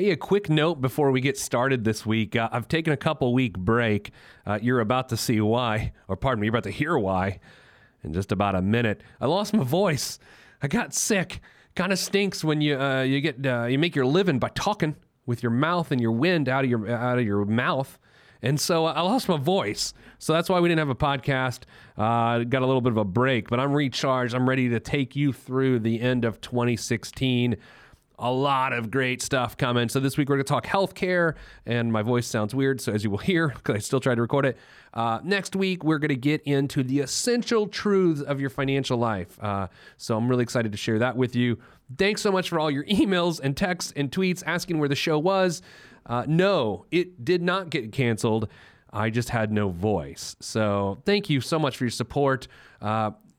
Hey, a quick note before we get started this week. I've taken a couple-week break. You're about to see why, or pardon me, you're about to hear why in just about a minute. I lost my voice. I got sick. Kind of stinks when you make your living by talking with your mouth and your wind out of your mouth. And so I lost my voice. So that's why we didn't have a podcast. Got a little bit of a break, but I'm recharged. I'm ready to take you through the end of 2016. A lot of great stuff coming. So this week we're going to talk healthcare, and my voice sounds weird, so as you will hear, because I still tried to record it. Next week we're going to get into the essential truths of your financial life. So I'm really excited to share that with you. Thanks so much for all your emails and texts and tweets asking where the show was. No, it did not get canceled. I just had no voice. So thank you so much for your support.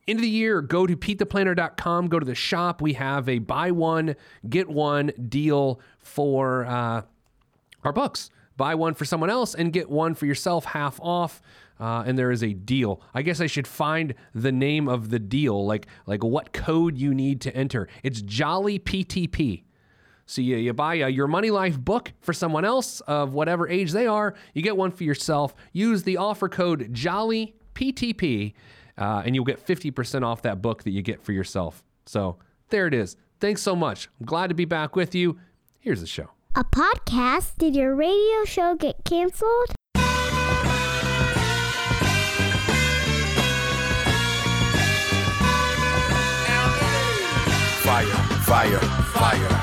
End of the year, go to PeteThePlanner.com, go to the shop. We have a buy one, get one deal for our books. Buy one for someone else and get one for yourself, half off. And there is a deal. I guess I should find the name of the deal, like what code you need to enter. It's Jolly PTP. So you buy your Money Life book for someone else of whatever age they are. You get one for yourself. Use the offer code Jolly PTP. And you'll get 50% off that book that you get for yourself. So there it is. Thanks so much. I'm glad to be back with you. Here's the show. A podcast? Did your radio show get canceled? Fire, fire, fire.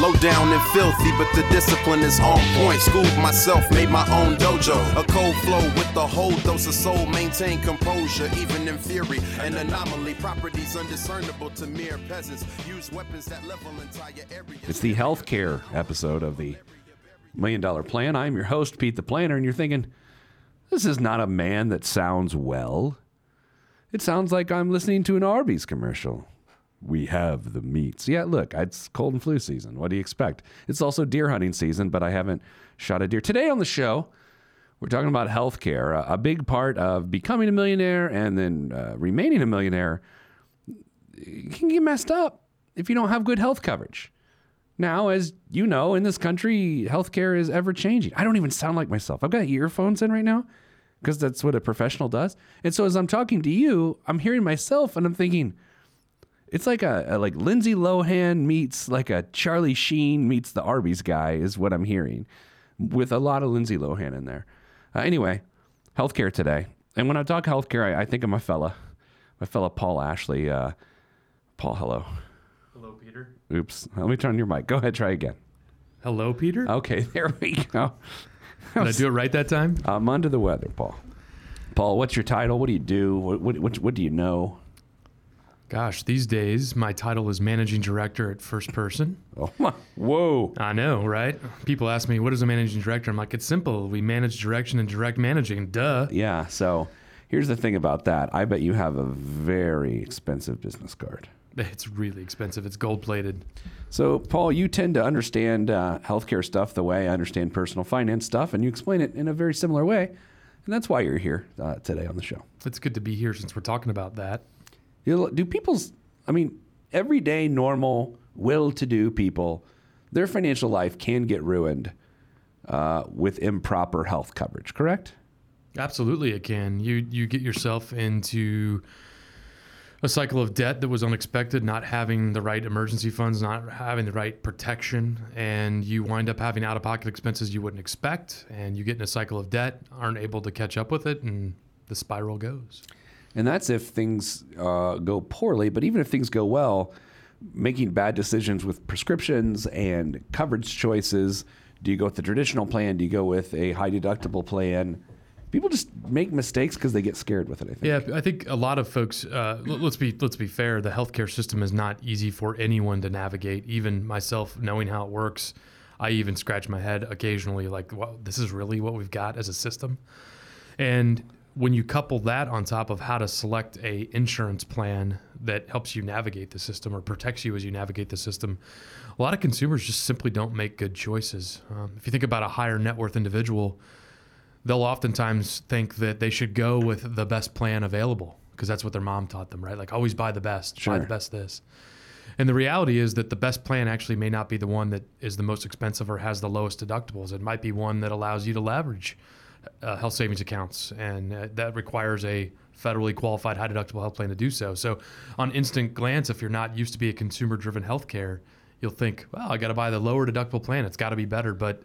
Low down and filthy, but the discipline is on point. Schooled myself, made my own dojo. A cold flow with the whole dose of soul. Maintain composure, even in fury. An anomaly, properties undiscernible to mere peasants. Use weapons that level entire areas. It's the healthcare episode of the $1 Million Plan. I'm your host, Pete the Planner, and you're thinking, this is not a man that sounds well. It sounds like I'm listening to an Arby's commercial. We have the meats. Yeah, look, it's cold and flu season. What do you expect? It's also deer hunting season, but I haven't shot a deer. Today on the show, we're talking about healthcare, a big part of becoming a millionaire and then remaining a millionaire. You can get messed up if you don't have good health coverage. Now, as you know, in this country, healthcare is ever changing. I don't even sound like myself. I've got earphones in right now because that's what a professional does. And so as I'm talking to you, I'm hearing myself and I'm thinking, it's like a Lindsay Lohan meets like a Charlie Sheen meets the Arby's guy is what I'm hearing, with a lot of Lindsay Lohan in there. Anyway, healthcare today. And when I talk healthcare, I think of my fella Paul Ashley. Paul, hello. Hello, Peter. Oops. Let me turn your mic. Go ahead. Try again. Hello, Peter. Okay, there we go. Did I do it right that time? I'm under the weather, Paul. Paul, what's your title? What do you do? What do you know? Gosh, these days, my title is Managing Director at First Person. Oh my, whoa. I know, right? People ask me, what is a managing director? I'm like, it's simple. We manage direction and direct managing, duh. Yeah, so here's the thing about that. I bet you have a very expensive business card. It's really expensive. It's gold-plated. So, Paul, you tend to understand healthcare stuff the way I understand personal finance stuff, and you explain it in a very similar way, and that's why you're here today on the show. It's good to be here since we're talking about that. Do people's, I mean, everyday, normal, well-to-do people, their financial life can get ruined with improper health coverage, correct? Absolutely it can. You get yourself into a cycle of debt that was unexpected, not having the right emergency funds, not having the right protection, and you wind up having out-of-pocket expenses you wouldn't expect, and you get in a cycle of debt, aren't able to catch up with it, and the spiral goes. And that's if things go poorly, but even if things go well, making bad decisions with prescriptions and coverage choices, do you go with the traditional plan? Do you go with a high deductible plan? People just make mistakes because they get scared with it, I think. Yeah, I think a lot of folks, let's be fair, the healthcare system is not easy for anyone to navigate, even myself knowing how it works. I even scratch my head occasionally like, well, this is really what we've got as a system? And when you couple that on top of how to select a insurance plan that helps you navigate the system or protects you as you navigate the system, a lot of consumers just simply don't make good choices. If you think about a higher net worth individual, they'll oftentimes think that they should go with the best plan available because that's what their mom taught them, right? Like always buy the best, sure. Buy the best this. And the reality is that the best plan actually may not be the one that is the most expensive or has the lowest deductibles. It might be one that allows you to leverage health savings accounts, and that requires a federally qualified high deductible health plan to do so. So on instant glance, if you're not used to be a consumer-driven healthcare, you'll think, well, I got to buy the lower deductible plan. It's got to be better. But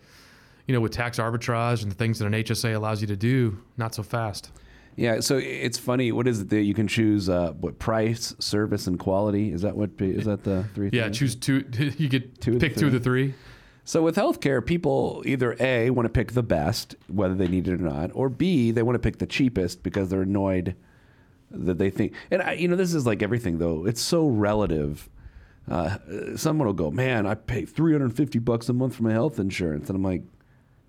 you know, with tax arbitrage and the things that an HSA allows you to do, not so fast. Yeah, so it's funny. What is it that you can choose? What price, service, and quality? Is that what? Is that the three? Yeah, things? Choose two. You get two pick two of the three. So with healthcare, people either A, want to pick the best, whether they need it or not, or B, they want to pick the cheapest because they're annoyed that they think. And this is like everything though. It's so relative. Someone will go, man, I pay $350 a month for my health insurance, and I'm like,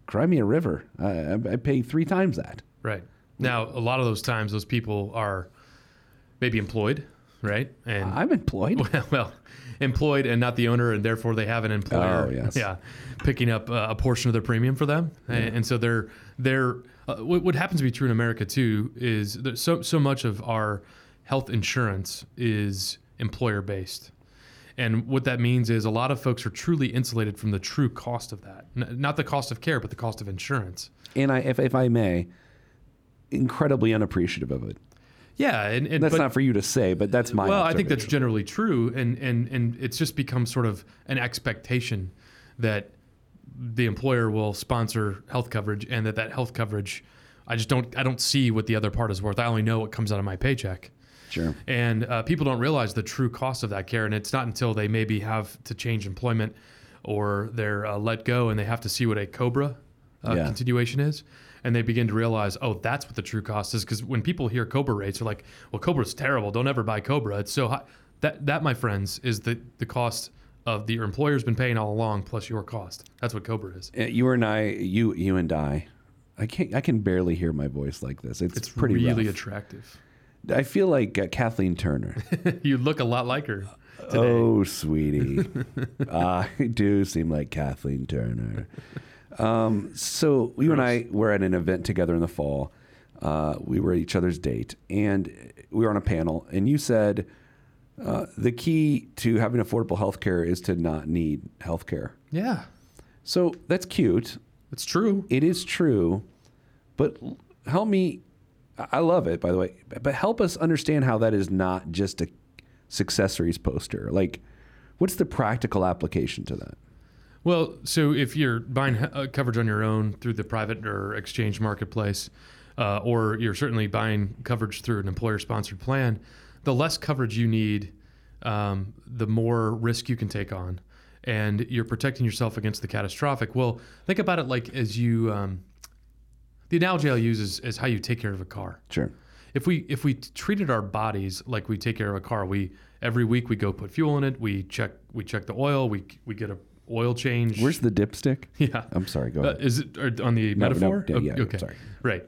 cry me a river. I pay three times that. Right. Now, a lot of those times, those people are maybe employed, right? And I'm employed. Well, employed and not the owner, and therefore they have an employer. Oh, yes. Yeah, picking up a portion of their premium for them, and so they're. What happens to be true in America too is that so much of our health insurance is employer based. And what that means is a lot of folks are truly insulated from the true cost of that. Not the cost of care, but the cost of insurance. And if I may, incredibly unappreciative of it. Yeah. And that's not for you to say, but that's my observation. I think that's generally true. And it's just become sort of an expectation that the employer will sponsor health coverage, and that health coverage, I don't see what the other part is worth. I only know what comes out of my paycheck. Sure. And people don't realize the true cost of that care, and it's not until they maybe have to change employment or they're let go and they have to see what a COBRA continuation is, and they begin to realize, oh, that's what the true cost is. Because when people hear COBRA rates, they're like, well, COBRA's terrible. Don't ever buy COBRA. It's so high. That, my friends, is the cost of the employer's been paying all along plus your cost. That's what COBRA is. You and I, I can barely hear my voice like this. It's pretty really rough. Attractive. I feel like Kathleen Turner. You look a lot like her today. Oh, sweetie. I do seem like Kathleen Turner. So you and I were at an event together in the fall. We were at each other's date, and we were on a panel, and you said the key to having affordable health care is to not need health care. Yeah. So that's cute. It's true. It is true. But help me. I love it, by the way, but help us understand how that is not just a successories poster. Like, what's the practical application to that? Well, so if you're buying coverage on your own through the private or exchange marketplace, or you're certainly buying coverage through an employer-sponsored plan, the less coverage you need, the more risk you can take on, and you're protecting yourself against the catastrophic. Well, think about it like as you... the analogy I'll use is how you take care of a car. Sure. If we treated our bodies like we take care of a car, every week we go put fuel in it, we check the oil, we get a oil change. Where's the dipstick? Yeah. I'm sorry, go ahead. Is it on the metaphor? No, yeah, okay. Sorry. Right.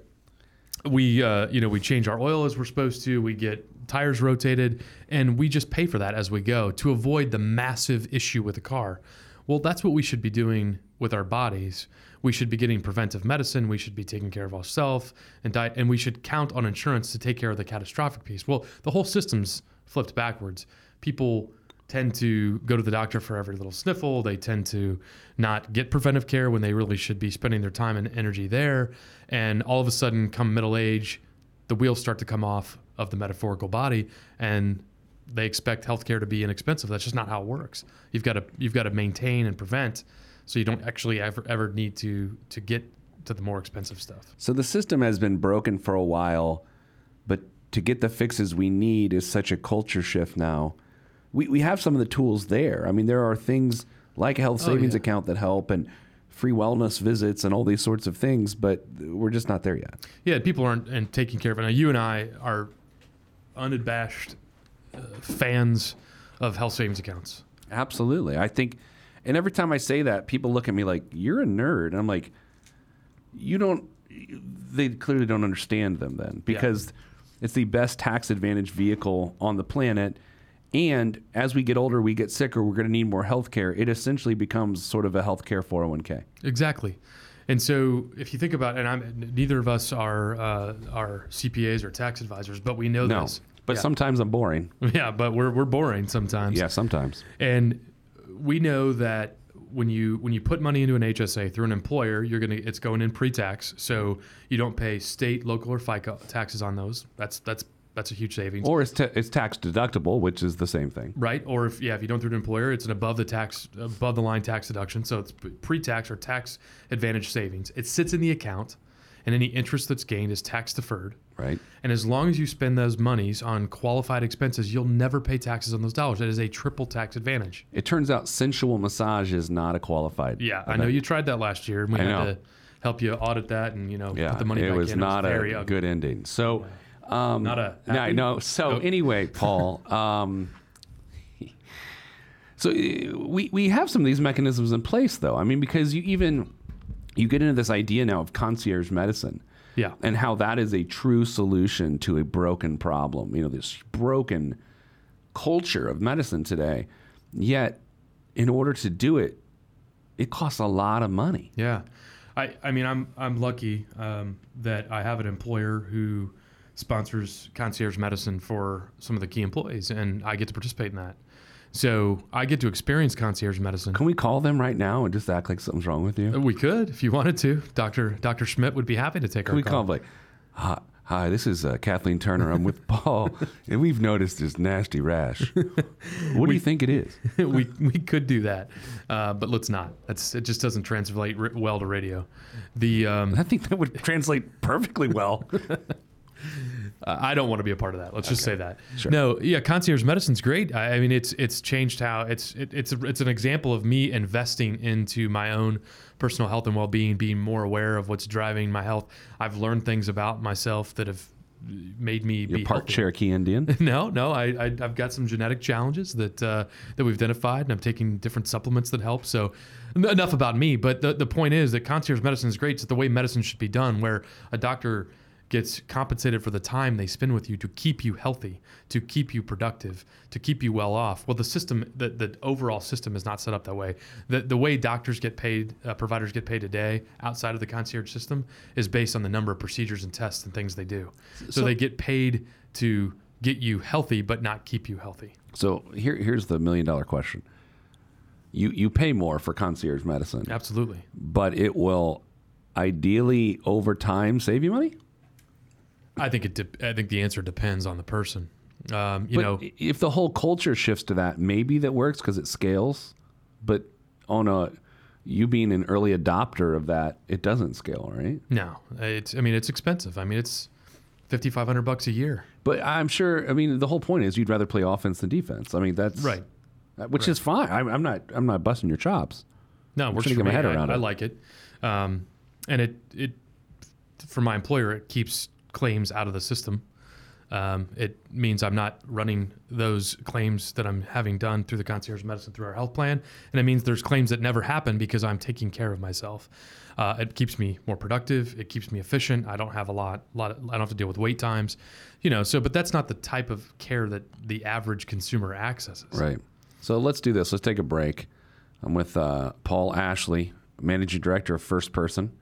We we change our oil as we're supposed to, we get tires rotated, and we just pay for that as we go to avoid the massive issue with the car. Well, that's what we should be doing with our bodies. We should be getting preventive medicine. We should be taking care of ourselves and diet, and we should count on insurance to take care of the catastrophic piece. Well, the whole system's flipped backwards. People tend to go to the doctor for every little sniffle. They tend to not get preventive care when they really should be spending their time and energy there. And all of a sudden, come middle age, the wheels start to come off of the metaphorical body, and they expect healthcare to be inexpensive. That's just not how it works. You've got to maintain and prevent, so you don't actually ever need to get to the more expensive stuff. So the system has been broken for a while, but to get the fixes we need is such a culture shift now. We have some of the tools there. I mean, there are things like a health savings account that help, and free wellness visits and all these sorts of things, but we're just not there yet. Yeah, people aren't taking care of it. Now, you and I are unabashed fans of health savings accounts. Absolutely. I think... And every time I say that, people look at me like, you're a nerd. And I'm like, they clearly don't understand them then, because it's the best tax advantage vehicle on the planet. And as we get older, we get sicker, we're going to need more healthcare. It essentially becomes sort of a healthcare 401k. Exactly. And so if you think about, neither of us are CPAs or tax advisors, but we know this. But sometimes I'm boring. Yeah, but we're boring sometimes. Yeah, sometimes. And we know that when you put money into an HSA through an employer, it's going in pre-tax, so you don't pay state, local, or FICA taxes on those. That's a huge savings. Or it's tax deductible, which is the same thing, right? Or if you don't through an employer, it's an above the line tax deduction, so it's pre-tax or tax advantage savings. It sits in the account, and any interest that's gained is tax deferred. Right. And as long as you spend those monies on qualified expenses, you'll never pay taxes on those dollars. It is a triple tax advantage. It turns out sensual massage is not a qualified. Yeah, event. I know you tried that last year. We had to help you audit that and put the money back in. It was not a good ending. So not a happy? No. So anyway, Paul. So we have some of these mechanisms in place, though. I mean, because you get into this idea now of concierge medicine, and how that is a true solution to a broken problem. This broken culture of medicine today. Yet, in order to do it, it costs a lot of money. Yeah, I mean, I'm lucky that I have an employer who sponsors concierge medicine for some of the key employees, and I get to participate in that. So I get to experience concierge medicine. Can we call them right now and just act like something's wrong with you? We could, if you wanted to. Dr. Schmidt would be happy to take our call. Can we call like, hi, this is Kathleen Turner. I'm with Paul, and we've noticed this nasty rash. What do you think it is? we could do that, but let's not. It just doesn't translate well to radio. I think that would translate perfectly well. I don't want to be a part of that. Let's just say that. Sure. No, yeah, concierge medicine's great. I mean, it's changed how it's an example of me investing into my own personal health and well-being, being more aware of what's driving my health. I've learned things about myself that have made me be part healthy. Cherokee Indian? No, I've got some genetic challenges that we've identified, and I'm taking different supplements that help. So enough about me, but the point is that concierge medicine is great. It's the way medicine should be done, where a doctor gets compensated for the time they spend with you to keep you healthy, to keep you productive, to keep you well off. Well, the system, the overall system is not set up that way. The way doctors get paid, providers get paid today outside of the concierge system is based on the number of procedures and tests and things they do. So they get paid to get you healthy, but not keep you healthy. So here's the $1 million question. You pay more for concierge medicine. Absolutely. But it will ideally over time save you money? I think the answer depends on the person. If the whole culture shifts to that, maybe that works because it scales. But you being an early adopter of that, it doesn't scale, right? No, it's expensive. I mean, it's $5,500 a year. But I'm sure. I mean, the whole point is you'd rather play offense than defense. I mean, that's right, which is fine. I'm not busting your chops. No, we're trying to get my head around it. I like it, and it for my employer it keeps claims out of the system. It means I'm not running those claims that I'm having done through the concierge medicine through our health plan, and it means there's claims that never happen because I'm taking care of myself. It keeps me more productive. It keeps me efficient. I don't have I don't have to deal with wait times, So, but that's not the type of care that the average consumer accesses. Right. So let's do this. Let's take a break. I'm with Paul Ashley, Managing Director of First Person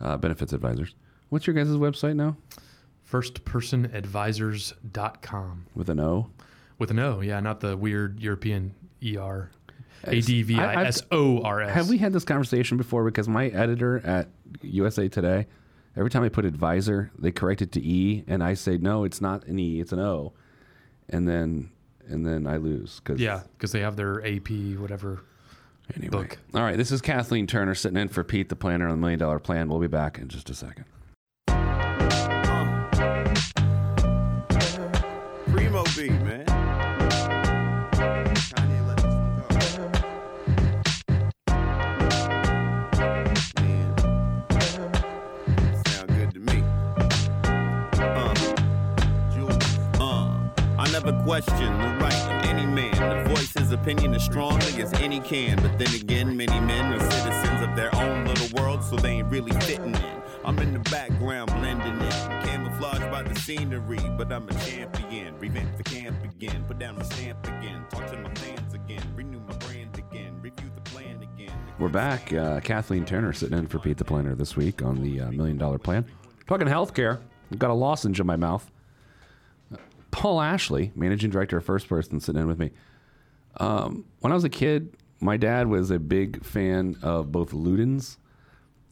Benefits Advisors. What's your guys' website now? FirstPersonAdvisors.com. With an O? With an O, yeah, not the weird European ER. ADVISORS. Have we had this conversation before? Because my editor at USA Today, every time I put advisor, they correct it to E, and I say, no, it's not an E, it's an O. And then I lose. Because they have their AP, whatever. Anyway. Book. All right, this is Kathleen Turner sitting in for Pete the Planner on the $1 Million Plan. We'll be back in just a second. Primo B, man. Sound good to me. I never question the right of any man. The voice, his opinion is strongly as any can. But then again, many men are citizens of their own little world, so they ain't really fitting in. I'm in the background blending in, camouflaged by the scenery, but I'm a champion. Revamp the camp again, put down the stamp again, talk to my fans again, renew my brand again, review the plan again. We're back. Kathleen Turner sitting in for Pete the Planner this week on the $1 Million Plan. Talking healthcare. I've got a lozenge in my mouth. Paul Ashley, managing director of First Person, sitting in with me. When I was a kid, my dad was a big fan of both Luden's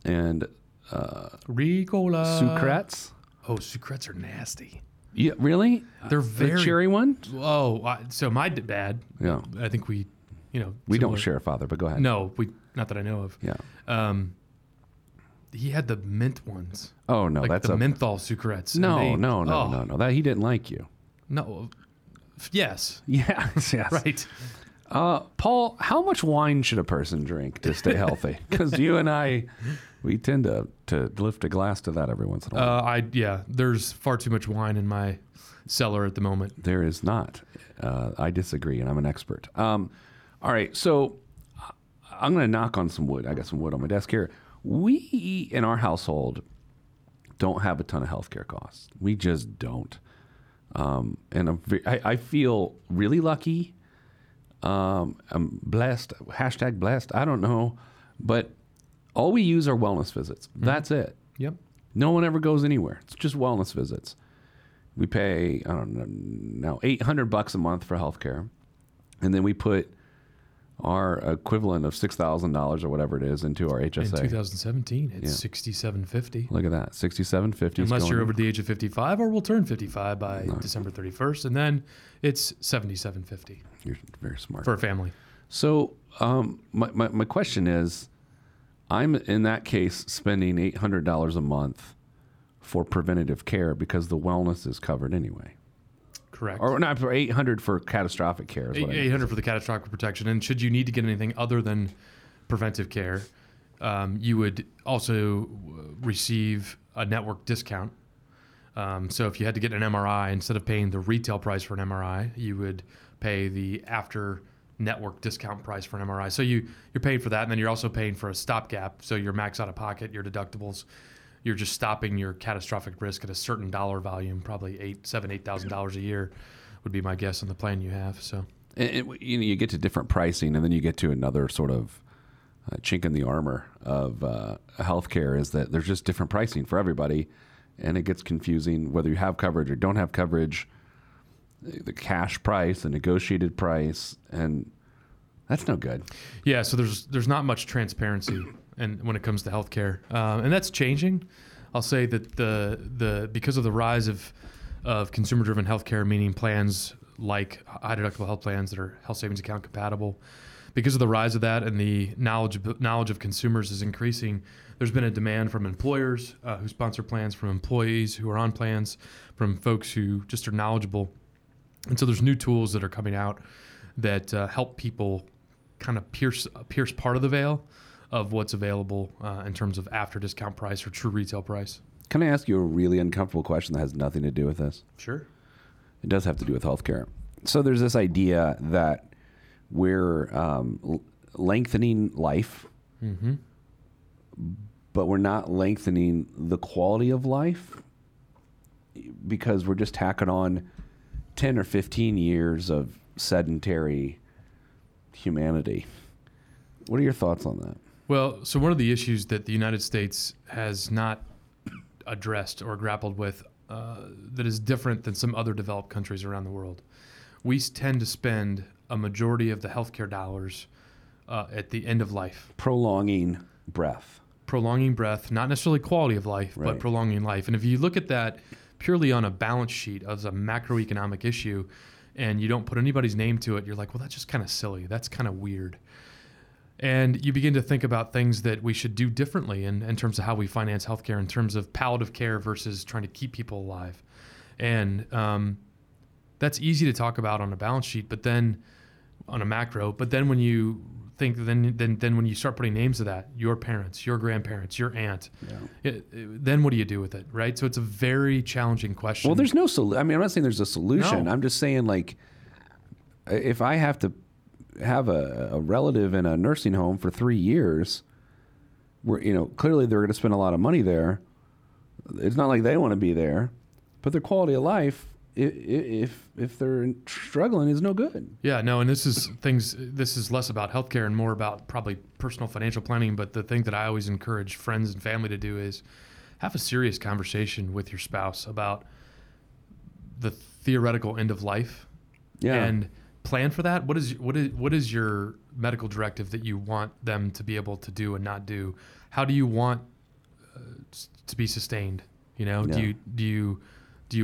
and Ricola. Sucrets. Oh, Sucrets are nasty. Yeah, really? They're very... The cherry one? Oh, so my dad, yeah. I think we, you know... We don't share a father, but go ahead. No, not that I know of. Yeah. He had the mint ones. Oh, no, like that's the menthol Sucrets. No. That he didn't like you. No. Yes. Yes. Right. Paul, how much wine should a person drink to stay healthy? Because you and I... We tend to lift a glass to that every once in a while. There's far too much wine in my cellar at the moment. There is not. I disagree, and I'm an expert. All right, so I'm going to knock on some wood. I got some wood on my desk here. We, in our household, don't have a ton of healthcare costs. We just don't. And I feel really lucky. I'm blessed, hashtag blessed. I don't know, but... All we use are wellness visits. Mm-hmm. That's it. Yep. No one ever goes anywhere. It's just wellness visits. We pay, I don't know, now $800 a month for healthcare, and then we put our equivalent of $6,000 or whatever it is into our HSA. In 2017, it's $6,750. Look at that, $6,750. Unless you're over the age of 55, or will turn 55 by December 31st, and then it's $7,750. You're very smart. For a family. So my question is, I'm, in that case, spending $800 a month for preventative care because the wellness is covered anyway. Correct. Or not, for $800 for catastrophic care. Is what $800 for the catastrophic protection. And should you need to get anything other than preventive care, you would also receive a network discount. So if you had to get an MRI, instead of paying the retail price for an MRI, you would pay the after network discount price for an MRI. So you're paying for that, and then you're also paying for a stopgap. So your max out of pocket, your deductibles, you're just stopping your catastrophic risk at a certain dollar volume, probably $8,000 a year would be my guess on the plan you have. So and you get to different pricing, and then you get to another sort of chink in the armor of healthcare, is that there's just different pricing for everybody, and it gets confusing whether you have coverage or don't have coverage. The cash price, the negotiated price, and that's no good. Yeah, so there's not much transparency and when it comes to healthcare, and that's changing. I'll say that the because of the rise of consumer-driven healthcare, meaning plans like high-deductible health plans that are health savings account compatible, because of the rise of that and the knowledge of consumers is increasing, there's been a demand from employers who sponsor plans, from employees who are on plans, from folks who just are knowledgeable. And so there's new tools that are coming out that help people kind of pierce part of the veil of what's available in terms of after discount price or true retail price. Can I ask you a really uncomfortable question that has nothing to do with this? Sure. It does have to do with healthcare. So there's this idea that we're lengthening life, mm-hmm. but we're not lengthening the quality of life because we're just tacking on 10 or 15 years of sedentary humanity. What are your thoughts on that? Well, so one of the issues that the United States has not addressed or grappled with that is different than some other developed countries around the world, we tend to spend a majority of the healthcare dollars at the end of life. Prolonging breath, not necessarily quality of life, right. But prolonging life. And if you look at that purely on a balance sheet as a macroeconomic issue, and you don't put anybody's name to it, you're like, well, that's just kind of silly. That's kind of weird. And you begin to think about things that we should do differently in terms of how we finance healthcare, in terms of palliative care versus trying to keep people alive. And that's easy to talk about on a balance sheet, but then on a macro, but then when you think, then when you start putting names to that, your parents, your grandparents, your aunt, then what do you do with it, right? So it's a very challenging question. Well, there's no solution. I mean, I'm not saying there's a solution. No. I'm just saying, like, if I have to have a relative in a nursing home for 3 years, where, you know, clearly they're going to spend a lot of money there. It's not like they want to be there, but their quality of life, if they're struggling, is no good. Yeah, no, and this is less about healthcare and more about probably personal financial planning, but the thing that I always encourage friends and family to do is have a serious conversation with your spouse about the theoretical end of life and plan for that? What is your medical directive that you want them to be able to do and not do? How do you want to be sustained? You know, do you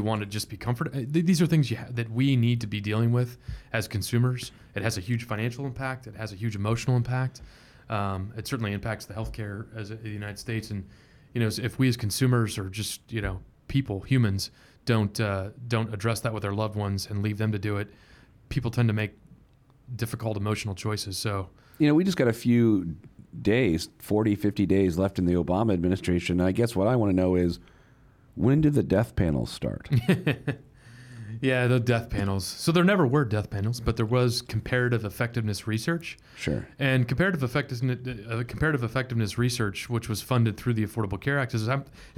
want to just be comforted? These are things that we need to be dealing with as consumers. It has a huge financial impact. It has a huge emotional impact. It certainly impacts the healthcare as in the United States. And you know, if we as consumers or just people, humans, don't address that with our loved ones and leave them to do it, people tend to make difficult emotional choices. So we just got a few days, 40, 50 days left in the Obama administration. I guess what I want to know is, when do the death panels start? Yeah, the death panels. So there never were death panels, but there was comparative effectiveness research. Sure. And comparative effectiveness research, which was funded through the Affordable Care Act, is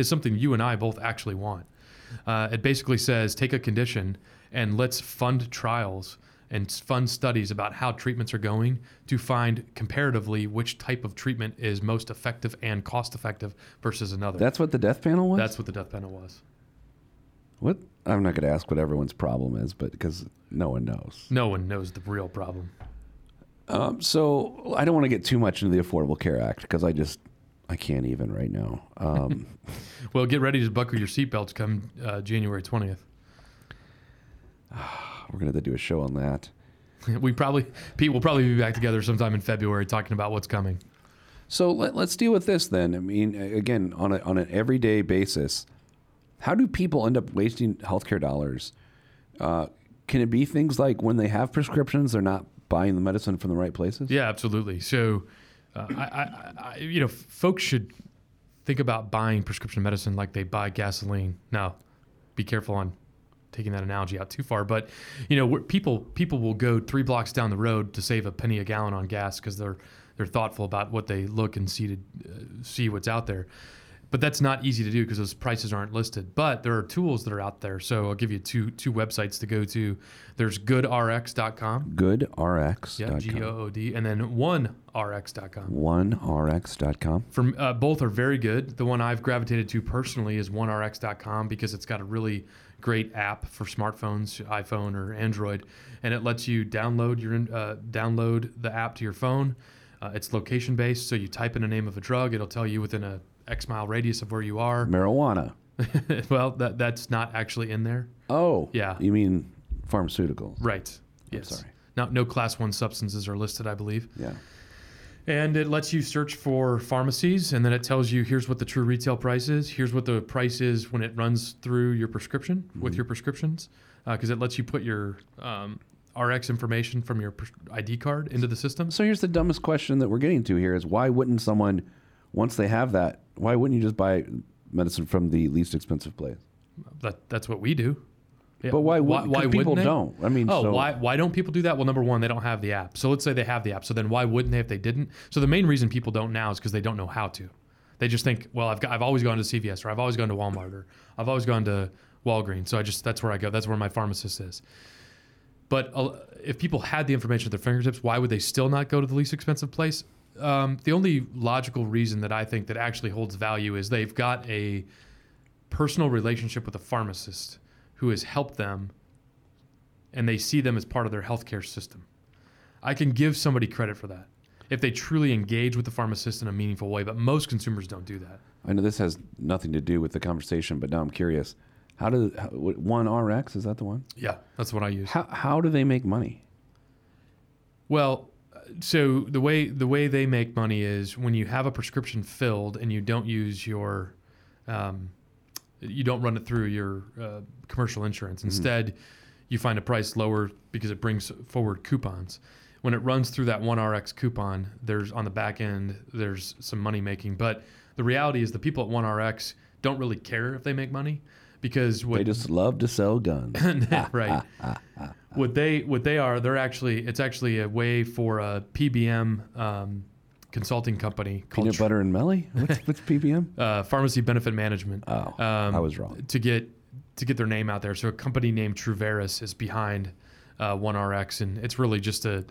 something you and I both actually want. It basically says, take a condition and let's fund trials and fund studies about how treatments are going to find comparatively which type of treatment is most effective and cost effective versus another. That's what the death panel was? That's what the death panel was. What? I'm not going to ask what everyone's problem is, but because no one knows. No one knows the real problem. So I don't want to get too much into the Affordable Care Act because I can't even right now. Well, get ready to buckle your seatbelts come January 20th. We're going to do a show on that. Pete will probably be back together sometime in February talking about what's coming. So let's deal with this then. I mean, again, on an everyday basis, how do people end up wasting healthcare dollars? Can it be things like when they have prescriptions, they're not buying the medicine from the right places? Yeah, absolutely. So, folks should think about buying prescription medicine like they buy gasoline. Now, be careful on taking that analogy out too far, but people will go 3 blocks down the road to save a penny a gallon on gas because they're thoughtful about what they look and see what's out there. But that's not easy to do because those prices aren't listed. But there are tools that are out there. So I'll give you two websites to go to. There's GoodRx.com. GoodRx.com. Yeah, GOOD. And then OneRx.com. OneRx.com. Both are very good. The one I've gravitated to personally is OneRx.com because it's got a really great app for smartphones, iPhone or Android, and it lets you download download the app to your phone. It's location-based, so you type in the name of a drug. It'll tell you within a X-mile radius of where you are. Marijuana. Well, that's not actually in there. Oh. Yeah. You mean pharmaceuticals. Right. Yes. I'm sorry. No Class 1 substances are listed, I believe. Yeah. And it lets you search for pharmacies, and then it tells you, here's what the true retail price is. Here's what the price is when it runs through your prescription, with your prescriptions, because it lets you put your RX information from your ID card into the system. So here's the dumbest question that we're getting to here is, why wouldn't someone... Once they have that, why wouldn't you just buy medicine from the least expensive place? That's what we do. Yeah. But why people don't? I mean, why don't people do that? Well, number one, they don't have the app. So let's say they have the app. So then why wouldn't they if they didn't? So the main reason people don't now is because they don't know how to. They just think, well, I've always gone to CVS, or I've always gone to Walmart, or I've always gone to Walgreens. So that's where I go. That's where my pharmacist is. But if people had the information at their fingertips, why would they still not go to the least expensive place? The only logical reason that I think that actually holds value is they've got a personal relationship with a pharmacist who has helped them, and they see them as part of their healthcare system. I can give somebody credit for that if they truly engage with the pharmacist in a meaningful way, but most consumers don't do that. I know this has nothing to do with the conversation, but now I'm curious. How OneRx, is that the one? Yeah, that's what I use. How do they make money? Well... So the way they make money is when you have a prescription filled and you don't use your, you don't run it through your commercial insurance. Instead, you find a price lower because it brings forward coupons. When it runs through that OneRx coupon, there's on the back end, there's some money making. But the reality is the people at OneRx don't really care if they make money because they just love to sell guns. Right. It's actually a way for a PBM consulting company called Peanut Butter and Melly. What's PBM? Pharmacy Benefit Management. Oh, I was wrong. To get their name out there, so a company named Truveris is behind OneRx, and it's really just a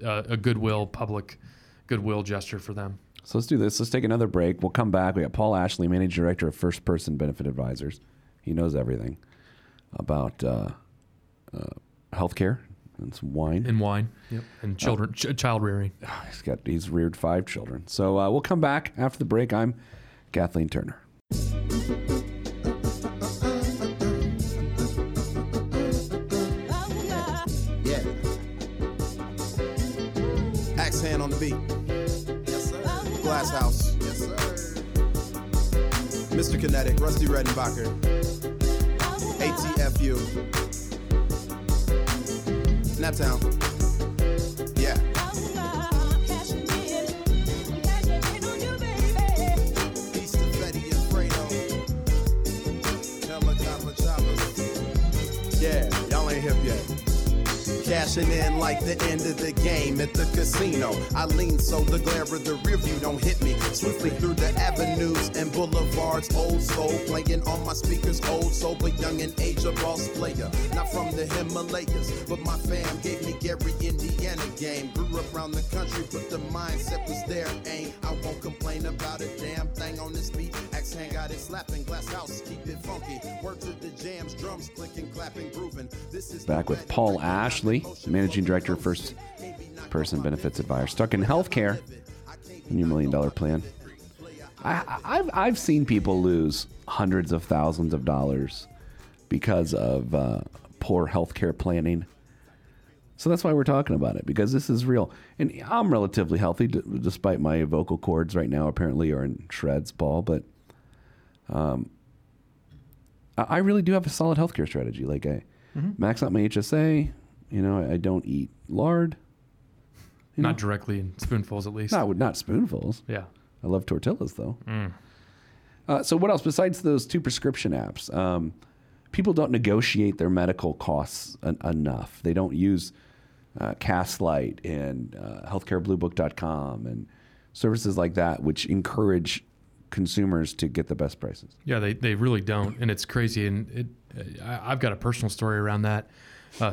public goodwill gesture for them. So let's do this. Let's take another break. We'll come back. We got Paul Ashley, Managing Director of First Person Benefit Advisors. He knows everything about healthcare and some wine. And wine. Yep. And children, child rearing. He's reared 5 children. So we'll come back after the break. I'm Kathleen Turner. Yeah. Axe hand on the beat. Yes, sir. Glass house. Yes, sir. Mr. Kinetic, Rusty Redenbacher. ATFU. Naptown. Yeah. Yeah, y'all ain't hip yet. Cashing in like the end of the game at the casino. I lean so the glare of the rear view don't hit me. Swiftly through the avenues and boulevards. Old soul playing on my speakers. Old soul, but young and age, a boss player. Not from the Himalayas, but my fam gave me Gary Indiana game. Grew up around the country, but the mindset was their aim. I won't complain about a damn thing on this beat. Axe hand got it slapping. Glass house, keep it funky. Work to the jams, drums clicking, clapping, grooving. This is back with Paul Ashley, Managing Director of First Person Benefits Advisor. Stuck in healthcare, new $1 million plan. I've seen people lose hundreds of thousands of dollars because of poor healthcare planning. So that's why we're talking about it, because this is real. And I'm relatively healthy, despite my vocal cords right now apparently are in shreds, Paul. But I really do have a solid healthcare strategy. Like I max out my HSA. You know, I don't eat lard. Not directly in spoonfuls, at least. Not spoonfuls. Yeah. I love tortillas, though. Mm. So what else? Besides those 2 prescription apps, people don't negotiate their medical costs enough. They don't use Castlight and healthcarebluebook.com and services like that, which encourage consumers to get the best prices. Yeah, they really don't. And it's crazy. And I've got a personal story around that.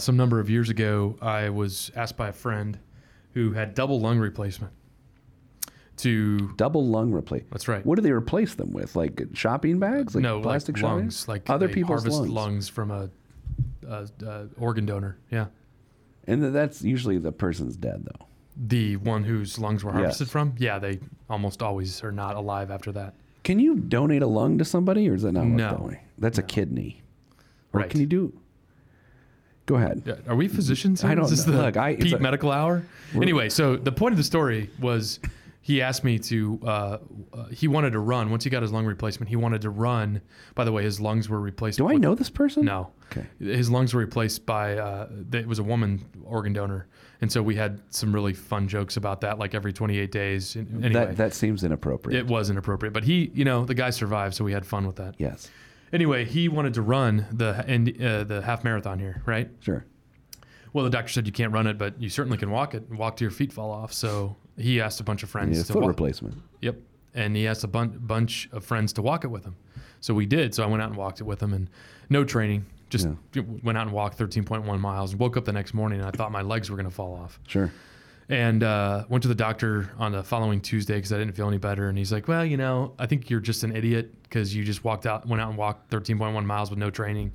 Some number of years ago, I was asked by a friend who had double lung replacement to... Double lung replacement. That's right. What do they replace them with? Like shopping bags? Like no, plastic like lungs. Shopping? Like other people's lungs. Harvest lungs from a organ donor. Yeah. And that's usually the person's dead, though. The one whose lungs were harvested from? Yeah, they almost always are not alive after that. Can you donate a lung to somebody, or is that not that way? That's a kidney. Or can you do... Go ahead. Are we physicians? I don't know. Look, Pete Medical Hour? Anyway, so the point of the story was he asked me to, he wanted to run. Once he got his lung replacement, he wanted to run. By the way, his lungs were replaced. Do I know this person? No. Okay. His lungs were replaced by, it was a woman organ donor. And so we had some really fun jokes about that, like every 28 days. Anyway, that seems inappropriate. It was inappropriate. But he, you know, the guy survived, so we had fun with that. Yes. Anyway, he wanted to run the half marathon here, right? Sure. Well, the doctor said you can't run it, but you certainly can walk it. Walk till your feet fall off. So he asked a bunch of friends to walk. Foot replacement. Yep. And he asked a bunch of friends to walk it with him. So we did. So I went out and walked it with him, and no training. Just went out and walked 13.1 miles and woke up the next morning, and I thought my legs were going to fall off. Sure. And went to the doctor on the following Tuesday because I didn't feel any better. And he's like, well, you know, I think you're just an idiot because you just went out and walked 13.1 miles with no training.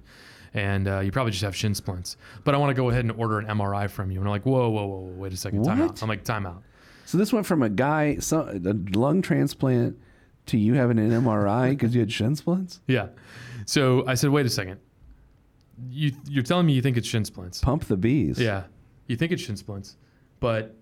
And you probably just have shin splints. But I want to go ahead and order an MRI from you. And I'm like, whoa, wait a second. Time out. I'm like, time out. So this went from a lung transplant to you having an MRI because you had shin splints? Yeah. So I said, wait a second. You're telling me you think it's shin splints. Pump the bees. Yeah. You think it's shin splints. But...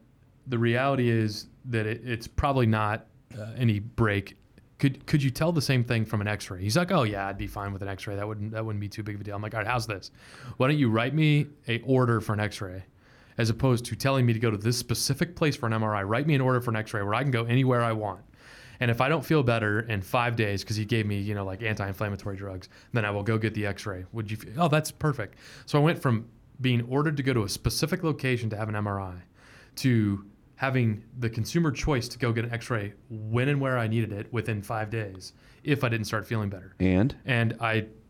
the reality is that it's probably not any break. Could you tell the same thing from an X-ray? He's like, oh yeah, I'd be fine with an X-ray. That wouldn't be too big of a deal. I'm like, all right, how's this? Why don't you write me an order for an X-ray, as opposed to telling me to go to this specific place for an MRI? Write me an order for an X-ray where I can go anywhere I want. And if I don't feel better in 5 days, because he gave me, you know, like anti-inflammatory drugs, then I will go get the X-ray. Would you? Oh, that's perfect. So I went from being ordered to go to a specific location to have an MRI to having the consumer choice to go get an X-ray when and where I needed it within 5 days if I didn't start feeling better. And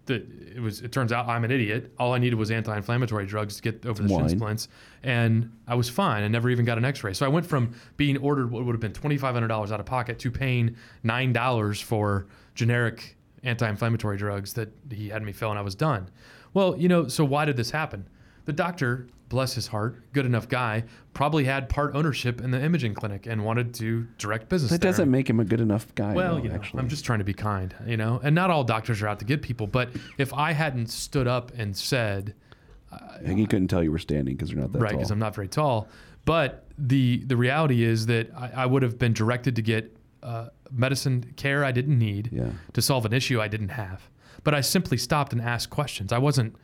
it turns out I'm an idiot. All I needed was anti-inflammatory drugs to get over the shin splints, and I was fine. I never even got an X-ray. So I went from being ordered what would have been $2,500 out of pocket to paying $9 for generic anti-inflammatory drugs that he had me fill, and I was done. Well, you know, so why did this happen? The doctor, bless his heart, good enough guy, probably had part ownership in the imaging clinic and wanted to direct business there. That doesn't make him a good enough guy. Well, though, actually. I'm just trying to be kind, you know, and not all doctors are out to get people. But if I hadn't stood up and said... and he couldn't tell you were standing because you're not that tall. Right, because I'm not very tall. But the reality is that I would have been directed to get medicine care I didn't need to solve an issue I didn't have. But I simply stopped and asked questions. I wasn't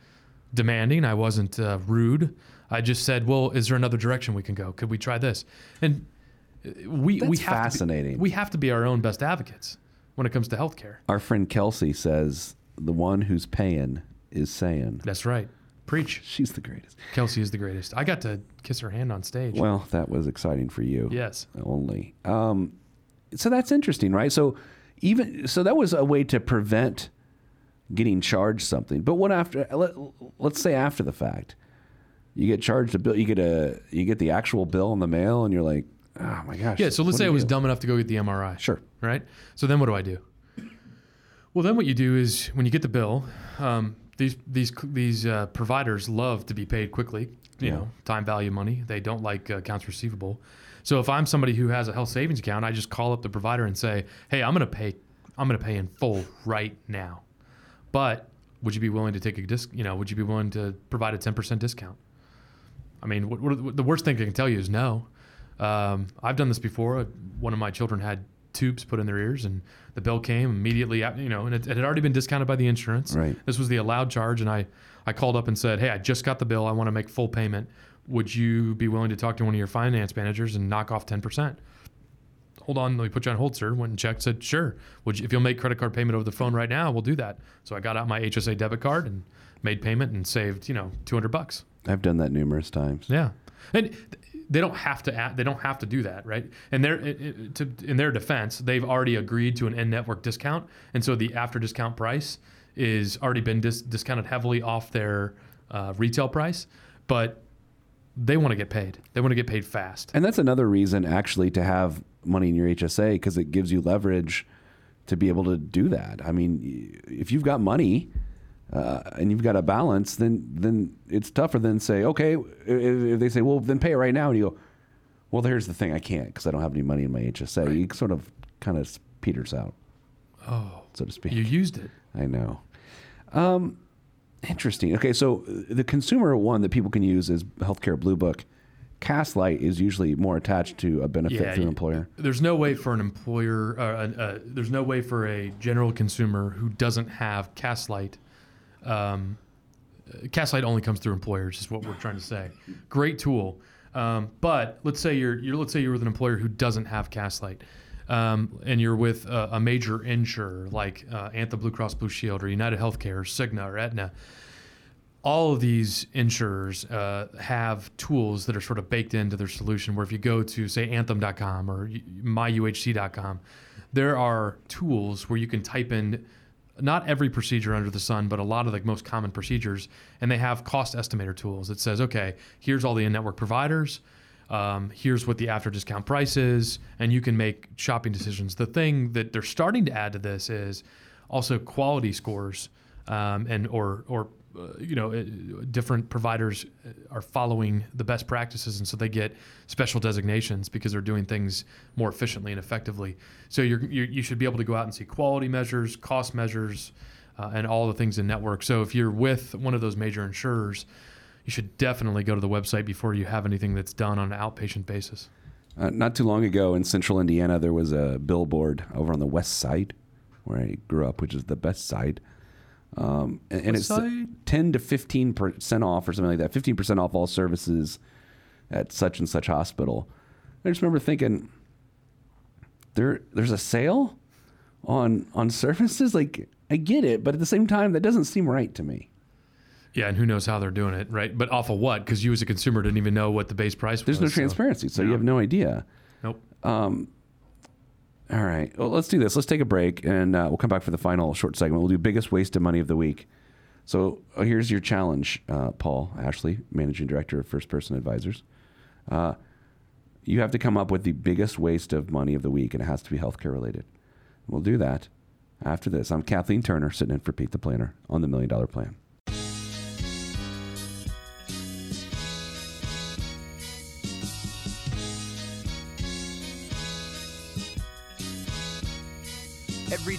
demanding. I wasn't rude. I just said, well, is there another direction we can go? Could we try this? And we have fascinating. We have to be our own best advocates when it comes to healthcare. Our friend Kelsey says, the one who's paying is saying. That's right. Preach. She's the greatest. Kelsey is the greatest. I got to kiss her hand on stage. Well, that was exciting for you. Yes. Only. So that's interesting, right? So that was a way to prevent getting charged something. But what after? Let's say after the fact, you get charged a bill. You get the actual bill in the mail, and you're like, oh my gosh. Yeah. So let's say I was dumb enough to go get the MRI. Sure. Right. So then what do I do? Well, then what you do is when you get the bill. These providers love to be paid quickly, you know, time value money. They don't like accounts receivable. So if I'm somebody who has a health savings account, I just call up the provider and say, "Hey, I'm going to pay in full right now. But would you be willing to take a would you be willing to provide a 10% discount?" I mean, what the worst thing they can tell you is no. I've done this before. One of my children had tubes put in their ears, and the bill came immediately, and it had already been discounted by the insurance. Right. This was the allowed charge, and I called up and said, "Hey, I just got the bill. I want to make full payment. Would you be willing to talk to one of your finance managers and knock off 10%? Hold on, let me put you on hold, sir." Went and checked, said, "Sure. If you'll make credit card payment over the phone right now, we'll do that." So I got out my HSA debit card and made payment and saved, $200. I've done that numerous times. Yeah. And they don't have to do that, right? And in their defense, they've already agreed to an in-network discount, and so the after-discount price is already been discounted heavily off their retail price, but they want to get paid. They want to get paid fast. And that's another reason, actually, to have money in your HSA, because it gives you leverage to be able to do that. I mean, if you've got money... and you've got a balance, then it's tougher than say, okay, if they say, well, then pay it right now. And you go, well, here's the thing. I can't because I don't have any money in my HSA. Right. You sort of kind of peters out, so to speak. You used it. I know. Interesting. Okay, so the consumer one that people can use is Healthcare Blue Book. Castlight is usually more attached to a benefit through an employer. There's no way for an employer, there's no way for a general consumer who doesn't have Castlight. Castlight only comes through employers is what we're trying to say. Great tool. But let's say you're with an employer who doesn't have Castlight, and you're with a major insurer like Anthem, Blue Cross, Blue Shield, or United Healthcare, or Cigna, or Aetna. All of these insurers have tools that are sort of baked into their solution where if you go to, say, Anthem.com or myuhc.com, there are tools where you can type in not every procedure under the sun, but a lot of the most common procedures. And they have cost estimator tools that says, okay, here's all the in-network providers. Here's what the after discount price is. And you can make shopping decisions. The thing that they're starting to add to this is also quality scores. Different providers are following the best practices. And so they get special designations because they're doing things more efficiently and effectively. So you should be able to go out and see quality measures, cost measures, and all the things in network. So if you're with one of those major insurers, you should definitely go to the website before you have anything that's done on an outpatient basis. Not too long ago in central Indiana, there was a billboard over on the west side where I grew up, which is the best side. And it's 10 to 15% off or something like that, 15% off all services at such and such hospital. I just remember thinking, there's a sale on services? Like, I get it, but at the same time, that doesn't seem right to me. Yeah, and who knows how they're doing it, right? But off of what? Because you as a consumer didn't even know what the base price was. There's no transparency, so you have no idea. Nope. All right. Well, let's do this. Let's take a break, and we'll come back for the final short segment. We'll do biggest waste of money of the week. So here's your challenge, Paul Ashley, Managing Director of First Person Advisors. You have to come up with the biggest waste of money of the week, and it has to be healthcare related. We'll do that after this. I'm Kathleen Turner, sitting in for Pete the Planner on the $1 Million Plan. Every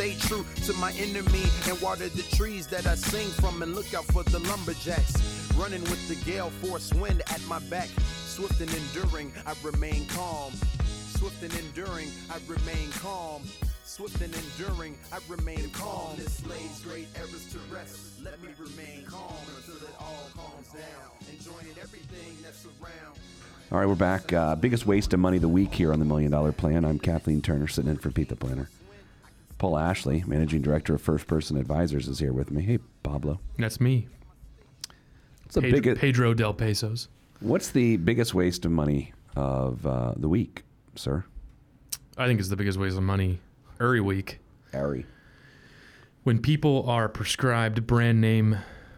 Stay true to my enemy and water the trees that I sing from, and look out for the lumberjacks. Running with the gale force wind at my back. Swift and enduring, I remain calm. Swift and enduring, I remain calm. Swift and enduring, I remain calm. This lays great errors to rest. Let me remain calm until it all calms down. Enjoying everything that's around. All right, we're back. Biggest waste of money of the week here on the $1 Million Plan. I'm Kathleen Turner, sitting in for Pete the Planner. Paul Ashley, managing director of First Person Advisors, is here with me. Hey, Pablo. That's me. It's the biggest Pedro del Pesos. What's the biggest waste of money of the week, sir? I think it's the biggest waste of money. When people are prescribed brand name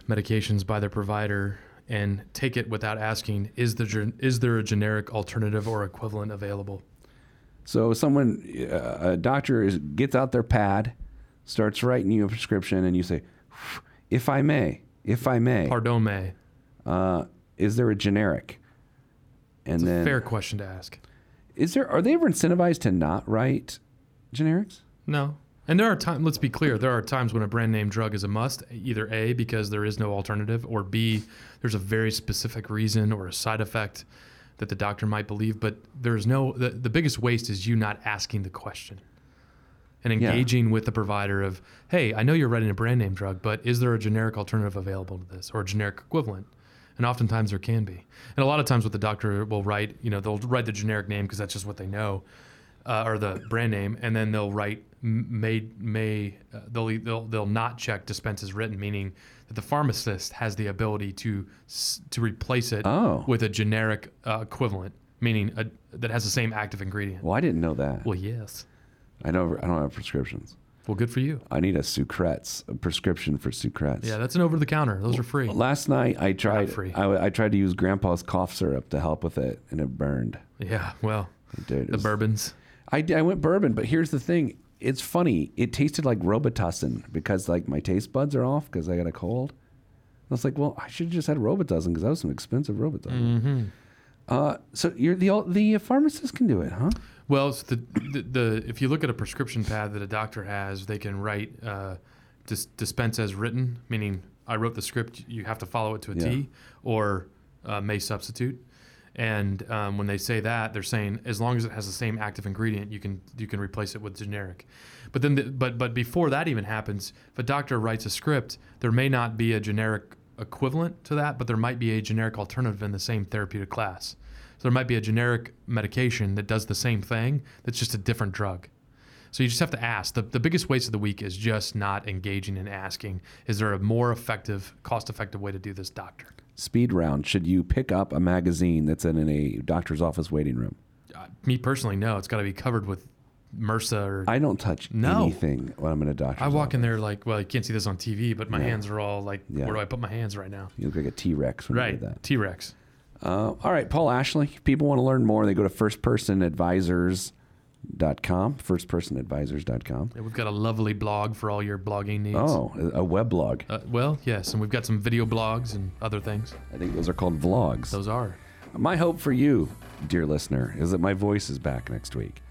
medications by their provider and take it without asking, is there a generic alternative or equivalent available? So someone, a doctor gets out their pad, starts writing you a prescription, and you say, if I may. Pardon me. Is there a generic? And it's a fair question to ask. Are they ever incentivized to not write generics? No. And there are times, let's be clear, there are times when a brand name drug is a must, either A, because there is no alternative, or B, there's a very specific reason or a side effect that the doctor might believe, but there's no, the biggest waste is you not asking the question and engaging with the provider of, hey, I know you're writing a brand name drug, but is there a generic alternative available to this or a generic equivalent? And oftentimes there can be. And a lot of times what the doctor will write, they'll write the generic name because that's just what they know. Or the brand name, and then they'll write they'll not check dispense as written, meaning that the pharmacist has the ability to replace it with a generic equivalent, meaning that has the same active ingredient. Well, I didn't know that. Well, yes. I don't have prescriptions. Well, good for you. I need a prescription for Sucrets. Yeah, that's an over-the-counter. Those are free. Last night I tried. Not free. I tried to use Grandpa's cough syrup to help with it, and it burned. Yeah, well, dude, the bourbons. I went bourbon, but here's the thing. It's funny. It tasted like Robitussin because my taste buds are off because I got a cold. I was like, well, I should have just had Robitussin because that was some expensive Robitussin. Mm-hmm. So the pharmacist can do it, huh? Well, it's the if you look at a prescription pad that a doctor has, they can write dispense as written, meaning I wrote the script, you have to follow it to a T, or may substitute. And when they say that, they're saying as long as it has the same active ingredient, you can replace it with generic. But then, but before that even happens, if a doctor writes a script, there may not be a generic equivalent to that, but there might be a generic alternative in the same therapeutic class. So there might be a generic medication that does the same thing, that's just a different drug. So you just have to ask. The biggest waste of the week is just not engaging and asking, is there a more effective, cost-effective way to do this, doctor? Speed round. Should you pick up a magazine that's in a doctor's office waiting room? Me personally, no. It's got to be covered with MRSA. I don't touch anything when I'm in a doctor's office. I walk in there well, you can't see this on TV, but my hands are all where do I put my hands right now? You look like a T-Rex when you do that. T-Rex. All right, Paul Ashley. If people want to learn more, they go to FirstPersonAdvisors.com, FirstPersonAdvisors.com. Yeah, we've got a lovely blog for all your blogging needs. Oh, a web blog. Well, yes, and we've got some video blogs and other things. I think those are called vlogs. Those are. My hope for you, dear listener, is that my voice is back next week.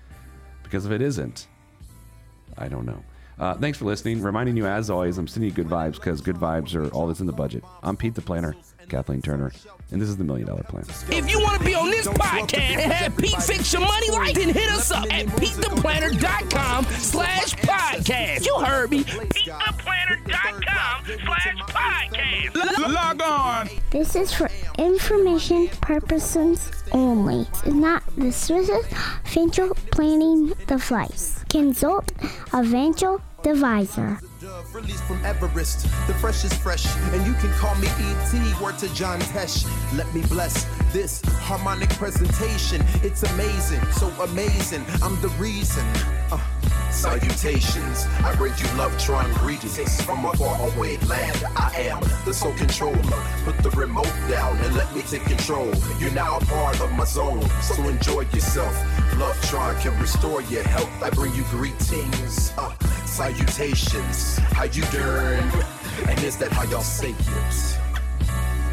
Because if it isn't, I don't know. Thanks for listening. Reminding you, as always, I'm sending you good vibes because good vibes are all that's in the budget. I'm Pete the Planner, Kathleen Turner, and this is the $1 Million Plan. If you want to be on this podcast and have Pete fix your money right, then hit us up at PeteThePlanner.com/podcast. You heard me. PeteThePlanner.com/podcast. Log on. This is for information purposes only. It's not the services, financial planning device. Consult a financial advisor. Released from Everest, the fresh is fresh, and you can call me E.T. Word to John Tesh. Let me bless this harmonic presentation. It's amazing, so amazing. I'm the reason. Salutations, I bring you love-trying greetings from a faraway land. I am the sole controller. Put the remote down and let me take control. You're now a part of my zone, so enjoy yourself. Love-trying can restore your health. I bring you greetings, salutations. How you doing? And is that how y'all say it?